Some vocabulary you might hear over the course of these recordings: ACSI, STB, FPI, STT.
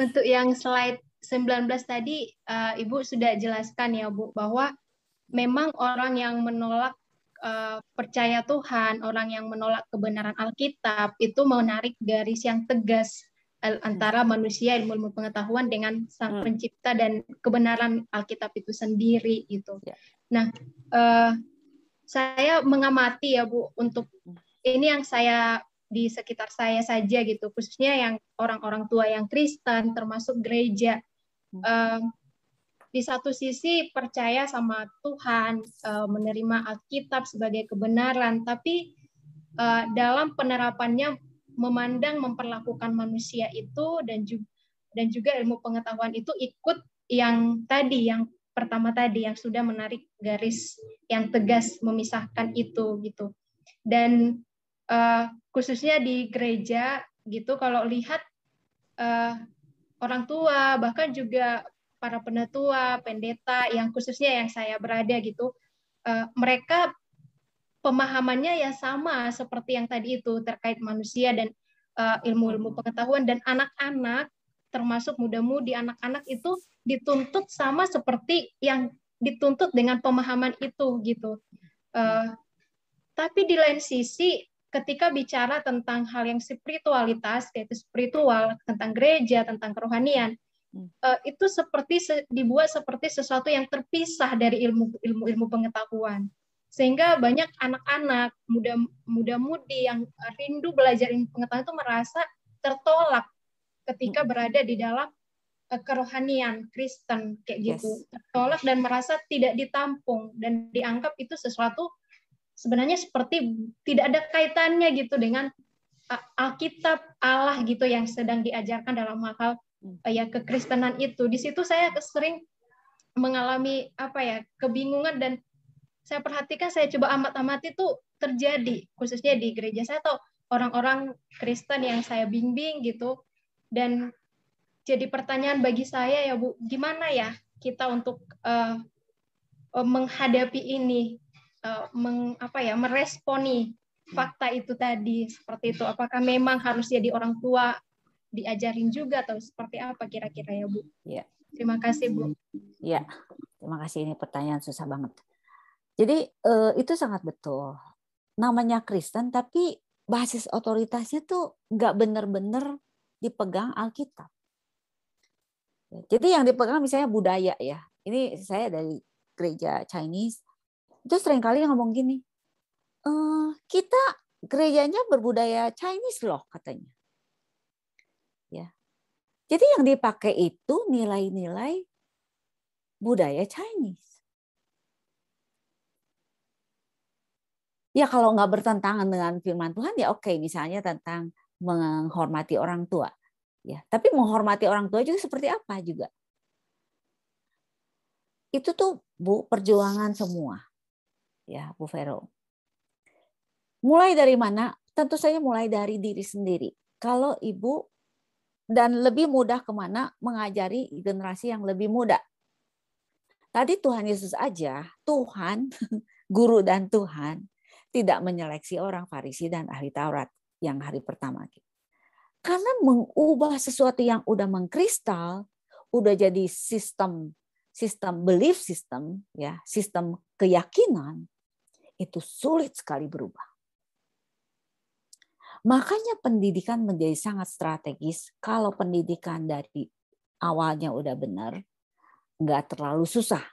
Untuk yang slide 19 tadi, Ibu sudah jelaskan ya, Bu, bahwa memang orang yang menolak percaya Tuhan, orang yang menolak kebenaran Alkitab, itu menarik garis yang tegas antara manusia, ilmu pengetahuan, dengan sang pencipta dan kebenaran Alkitab itu sendiri. Gitu. Ya. Nah, saya mengamati ya, Bu, untuk ini yang saya di sekitar saya saja gitu, khususnya yang orang-orang tua yang Kristen, termasuk gereja. Di satu sisi percaya sama Tuhan, menerima Alkitab sebagai kebenaran, tapi dalam penerapannya memandang memperlakukan manusia itu dan juga ilmu pengetahuan itu ikut yang tadi, yang pertama tadi, yang sudah menarik garis yang tegas memisahkan itu gitu. Dan khususnya di gereja gitu, kalau lihat orang tua, bahkan juga para penatua, pendeta, yang khususnya yang saya berada gitu, mereka pemahamannya ya sama seperti yang tadi itu terkait manusia dan ilmu-ilmu pengetahuan, dan anak-anak termasuk muda-mudi, anak-anak itu dituntut sama seperti yang dituntut dengan pemahaman itu gitu. Tapi di lain sisi, ketika bicara tentang hal yang spiritualitas, yaitu spiritual, tentang gereja, tentang kerohanian, itu seperti dibuat seperti sesuatu yang terpisah dari ilmu pengetahuan. Sehingga banyak anak-anak, muda-mudi yang rindu belajar ilmu pengetahuan itu merasa tertolak ketika berada di dalam kerohanian Kristen, kayak gitu. Tertolak dan merasa tidak ditampung, dan dianggap itu sesuatu sebenarnya seperti tidak ada kaitannya gitu dengan Alkitab Allah gitu yang sedang diajarkan dalam hal ya kekristenan itu. Di situ saya sering mengalami apa ya, kebingungan, dan saya perhatikan, saya coba amati itu terjadi khususnya di gereja saya atau orang-orang Kristen yang saya bimbing gitu. Dan jadi pertanyaan bagi saya ya, Bu, gimana ya kita untuk menghadapi ini? Meresponi fakta itu tadi seperti itu. Apakah memang harus jadi orang tua diajarin juga atau seperti apa kira-kira ya, Bu? Ya. Terima kasih, Bu. Ya, terima kasih, ini pertanyaan susah banget. Jadi itu sangat betul. Namanya Kristen tapi basis otoritasnya tuh nggak benar-benar dipegang Alkitab. Jadi yang dipegang misalnya budaya ya. Ini saya dari gereja Chinese. Itu seringkali ngomong gini, kita gerejanya berbudaya Chinese loh katanya. Ya. Jadi yang dipakai itu nilai-nilai budaya Chinese. Ya kalau nggak bertentangan dengan firman Tuhan ya oke, misalnya tentang menghormati orang tua. Ya, tapi menghormati orang tua juga seperti apa juga. Itu tuh, Bu, perjuangan semua. Ya, Bu Vero. Mulai dari mana? Tentu saja mulai dari diri sendiri. Kalau Ibu, dan lebih mudah kemana mengajari generasi yang lebih muda. Tadi Tuhan Yesus aja, Tuhan, guru dan Tuhan, tidak menyeleksi orang Farisi dan ahli Taurat yang hari pertama. Karena mengubah sesuatu yang udah mengkristal, udah jadi sistem belief system, ya, sistem keyakinan, itu sulit sekali berubah. Makanya pendidikan menjadi sangat strategis. Kalau pendidikan dari awalnya udah benar, nggak terlalu susah.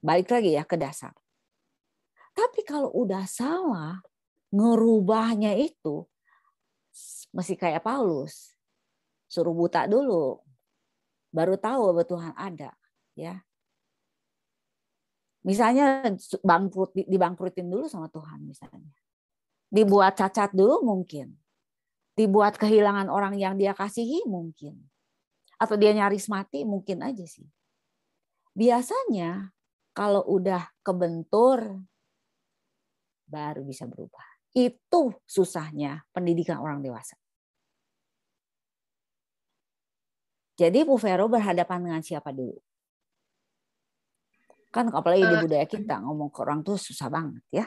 Balik lagi ya ke dasar. Tapi kalau udah salah, ngerubahnya itu masih kayak Paulus. Suruh buta dulu, baru tahu bahwa Tuhan ada. Ya. Misalnya dibangkrutin dulu sama Tuhan misalnya. Dibuat cacat dulu mungkin. Dibuat kehilangan orang yang dia kasihi mungkin. Atau dia nyaris mati mungkin aja sih. Biasanya kalau udah kebentur baru bisa berubah. Itu susahnya pendidikan orang dewasa. Jadi Bu Vero berhadapan dengan siapa dulu? Kan apalagi di budaya kita ngomong ke orang tuh susah banget ya.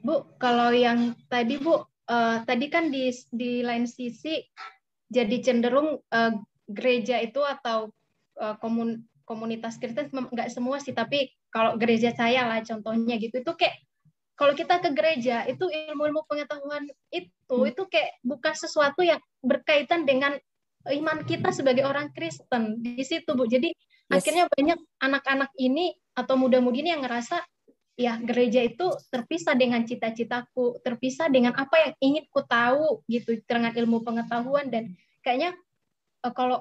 Bu, kalau yang tadi Bu tadi kan di lain sisi jadi cenderung gereja itu atau komunitas Kristen, nggak semua sih, tapi kalau gereja saya lah contohnya gitu, itu kayak kalau kita ke gereja itu ilmu-ilmu pengetahuan itu kayak bukan sesuatu yang berkaitan dengan iman kita sebagai orang Kristen di situ, Bu. Jadi akhirnya banyak anak-anak ini atau muda-mudi ini yang ngerasa ya gereja itu terpisah dengan cita-citaku, terpisah dengan apa yang ingin ku tahu gitu, dengan ilmu pengetahuan. Dan kayaknya kalau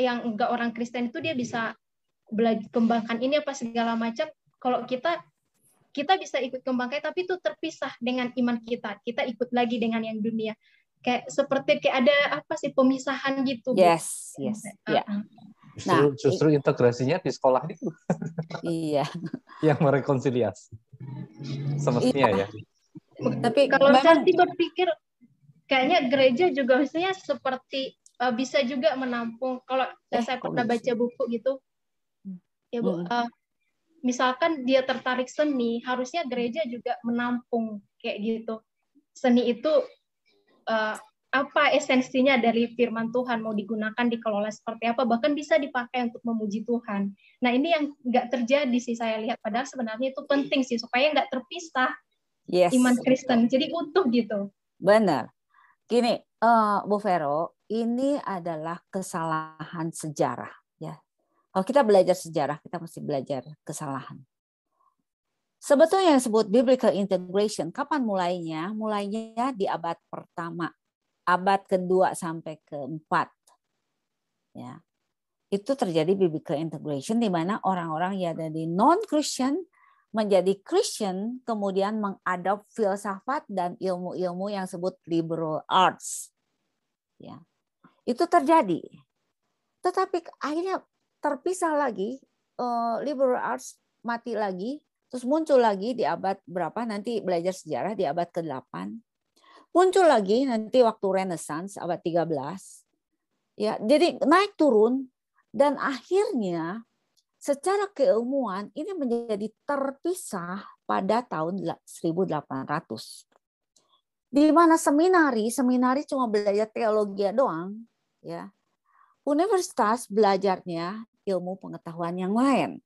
yang enggak orang Kristen itu dia bisa belajar kembangkan ini apa segala macam. Kalau kita bisa ikut kembangkan, tapi itu terpisah dengan iman kita. Kita ikut lagi dengan yang dunia. Kayak seperti kayak ada apa sih pemisahan gitu. Yes, Bu. Yes. Ya. Nah, justru integrasinya di sekolah itu. Iya. Yang merekonsiliasi. Semestinya ya. Tapi kalau saya sih berpikir kayaknya gereja juga maksudnya seperti bisa juga menampung. Kalau saya pernah baca buku gitu. Ya, Bu. Misalkan dia tertarik seni, harusnya gereja juga menampung kayak gitu. Seni itu apa esensinya dari firman Tuhan, mau digunakan, dikelola seperti apa, bahkan bisa dipakai untuk memuji Tuhan. Nah ini yang nggak terjadi sih saya lihat, padahal sebenarnya itu penting sih, supaya nggak terpisah iman Kristen, jadi utuh gitu. Benar. Gini, Bu Vero, ini adalah kesalahan sejarah. Ya. Kalau kita belajar sejarah, kita mesti belajar kesalahan. Sebetulnya yang disebut biblical integration, kapan mulainya? Mulainya di abad pertama. Abad kedua sampai keempat, ya itu terjadi biblical integration di mana orang-orang yang dari non-Christian menjadi Christian, kemudian mengadop filsafat dan ilmu-ilmu yang disebut liberal arts, ya itu terjadi. Tetapi akhirnya terpisah lagi, liberal arts mati lagi, terus muncul lagi di abad berapa? Nanti belajar sejarah di abad ke-8. Muncul lagi nanti waktu Renaissance abad 13. Ya, jadi naik turun dan akhirnya secara keilmuan ini menjadi terpisah pada tahun 1800. Di mana seminari cuma belajar teologi doang, ya. Universitas belajarnya ilmu pengetahuan yang lain.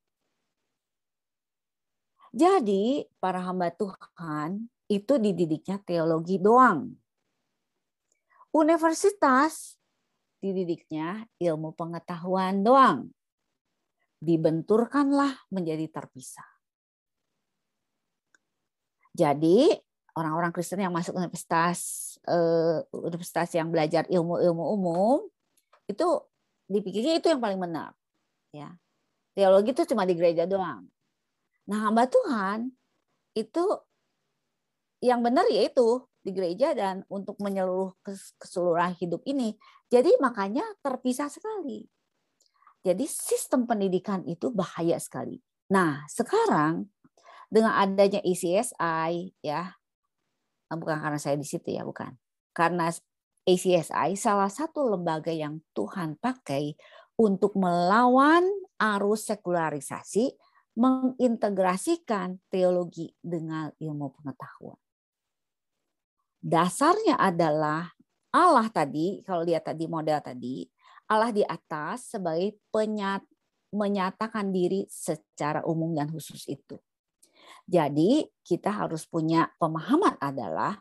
Jadi para hamba Tuhan itu dididiknya teologi doang. Universitas dididiknya ilmu pengetahuan doang. Dibenturkanlah menjadi terpisah. Jadi orang-orang Kristen yang masuk universitas yang belajar ilmu-ilmu umum itu dipikirnya itu yang paling benar, ya. Teologi itu cuma di gereja doang. Nah, hamba Tuhan itu yang benar yaitu di gereja dan untuk menyeluruh keseluruhan hidup ini. Jadi makanya terpisah sekali. Jadi sistem pendidikan itu bahaya sekali. Nah, sekarang dengan adanya ACSI, ya. Bukan karena saya di situ ya, bukan. Karena ACSI salah satu lembaga yang Tuhan pakai untuk melawan arus sekularisasi, mengintegrasikan teologi dengan ilmu pengetahuan. Dasarnya adalah Allah tadi, kalau lihat tadi model tadi, Allah di atas sebagai menyatakan diri secara umum dan khusus itu. Jadi kita harus punya pemahaman adalah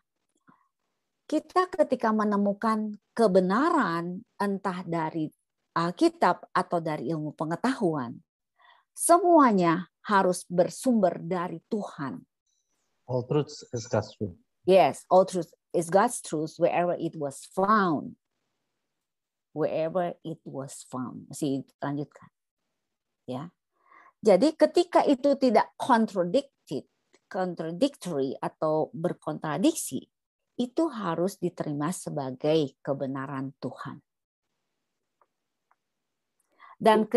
kita ketika menemukan kebenaran entah dari Alkitab atau dari ilmu pengetahuan, semuanya harus bersumber dari Tuhan. All truth is God's truth. Yes, all truth is God's truth wherever it was found. Wherever it was found. Masih lanjutkan. Ya. Jadi ketika itu tidak contradictory atau berkontradiksi, itu harus diterima sebagai kebenaran Tuhan. Dan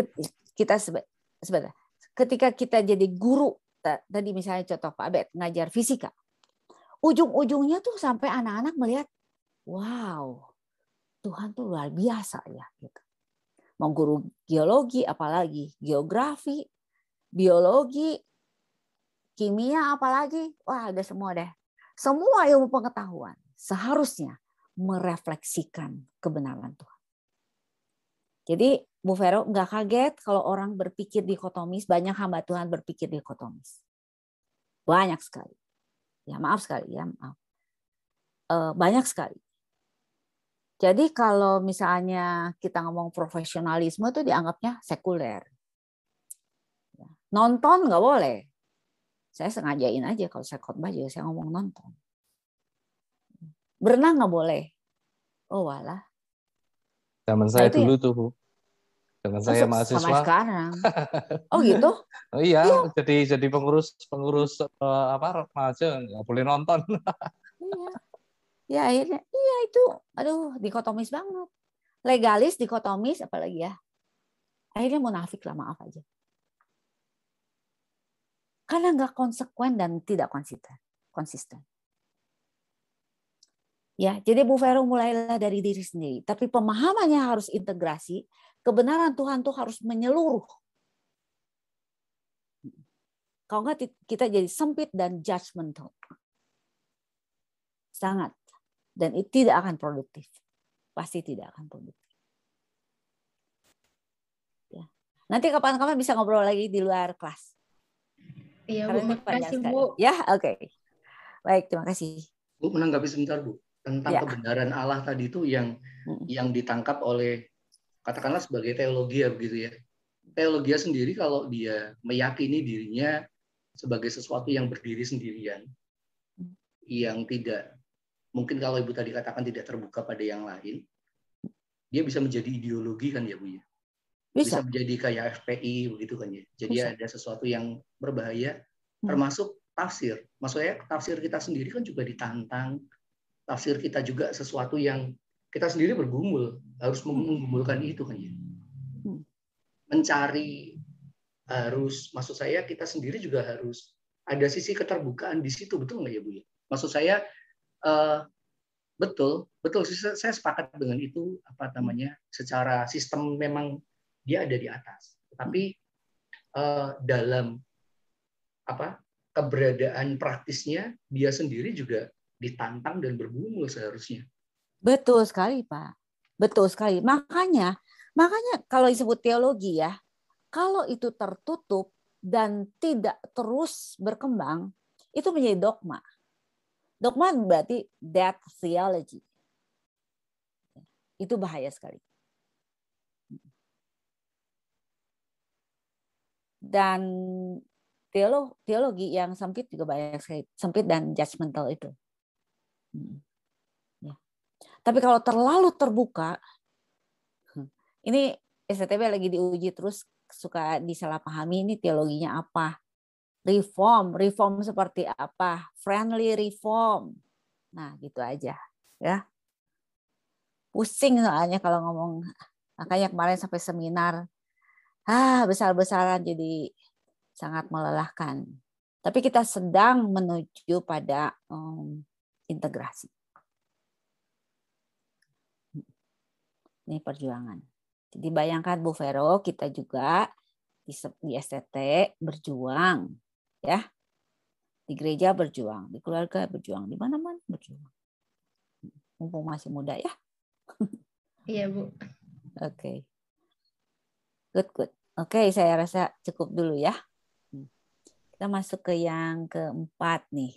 ketika kita jadi guru, tadi misalnya contoh Pak Abed ngajar fisika, ujung-ujungnya tuh sampai anak-anak melihat, wow, Tuhan tuh luar biasa ya. Gitu. Mau guru geologi, apalagi geografi, biologi, kimia, apalagi, wah ada semua deh. Semua ilmu pengetahuan. seharusnya merefleksikan kebenaran Tuhan. Jadi Bu Vero, nggak kaget kalau orang berpikir dikotomis, banyak hamba Tuhan berpikir dikotomis. Banyak sekali. Ya maaf sekali, ya maaf. Banyak sekali. Jadi kalau misalnya kita ngomong profesionalisme itu dianggapnya sekuler. Nonton nggak boleh. Saya sengajain aja kalau saya khotbah juga saya ngomong nonton. Berenang nggak boleh. Oh walah. Zaman saya dulu ya? Tuh Bu. Zaman saya mahasiswa. Sama sekarang. Oh gitu? Oh, iya. Iya. Jadi pengurus apa mahasiswa nggak boleh nonton. Iya. Ya akhirnya iya itu aduh dikotomis banget, legalis dikotomis apalagi ya, akhirnya munafik lah maaf aja karena nggak konsekuen dan tidak konsisten. Ya jadi Bu Vero mulailah dari diri sendiri, tapi pemahamannya harus integrasi, kebenaran Tuhan tuh harus menyeluruh. Kalau nggak kita jadi sempit dan judgmental sangat. Dan itu tidak akan produktif. Pasti tidak akan produktif. Ya. Nanti kapan-kapan bisa ngobrol lagi di luar kelas. Iya, Bu. Terima kasih, Bu. Ya, oke. Baik, terima kasih. Bu, menanggapi sebentar, Bu. Tentang ya. Kebenaran Allah tadi itu yang ditangkap oleh, katakanlah sebagai teologia, begitu ya. Teologia sendiri kalau dia meyakini dirinya sebagai sesuatu yang berdiri sendirian, yang tidak mungkin kalau Ibu tadi katakan tidak terbuka pada yang lain, dia bisa menjadi ideologi kan ya Bu ya? Bisa menjadi kayak FPI begitu kan ya? Jadi bisa. Ada sesuatu yang berbahaya, termasuk tafsir. Maksudnya tafsir kita sendiri kan juga ditantang, tafsir kita juga sesuatu yang kita sendiri bergumul, harus menggumulkan itu kan ya? Mencari harus, maksud saya kita sendiri juga harus ada sisi keterbukaan di situ, betul nggak ya Bu ya? Maksud saya betul saya sepakat dengan itu apa namanya secara sistem memang dia ada di atas, tapi dalam apa keberadaan praktisnya dia sendiri juga ditantang dan bergumul seharusnya. Betul sekali Pak, betul sekali. Makanya kalau disebut teologi ya, kalau itu tertutup dan tidak terus berkembang itu menjadi dogma. Dogma berarti dead theology. Itu bahaya sekali. Dan teologi yang sempit juga banyak sekali. Sempit dan judgmental itu. Ya. Tapi kalau terlalu terbuka, ini STB lagi diuji terus, suka disalahpahami ini teologinya apa. Reform seperti apa? Friendly reform. Nah, gitu aja, ya. Pusing soalnya kalau ngomong. Makanya kemarin sampai seminar, besar-besaran jadi sangat melelahkan. Tapi kita sedang menuju pada integrasi. Ini perjuangan. Jadi bayangkan Bu Vero, kita juga di STT berjuang. Ya, di gereja berjuang, di keluarga berjuang, di mana-mana berjuang. Mumpung masih muda ya. Iya Bu. Oke. Good. Oke, saya rasa cukup dulu ya. Kita masuk ke yang keempat nih.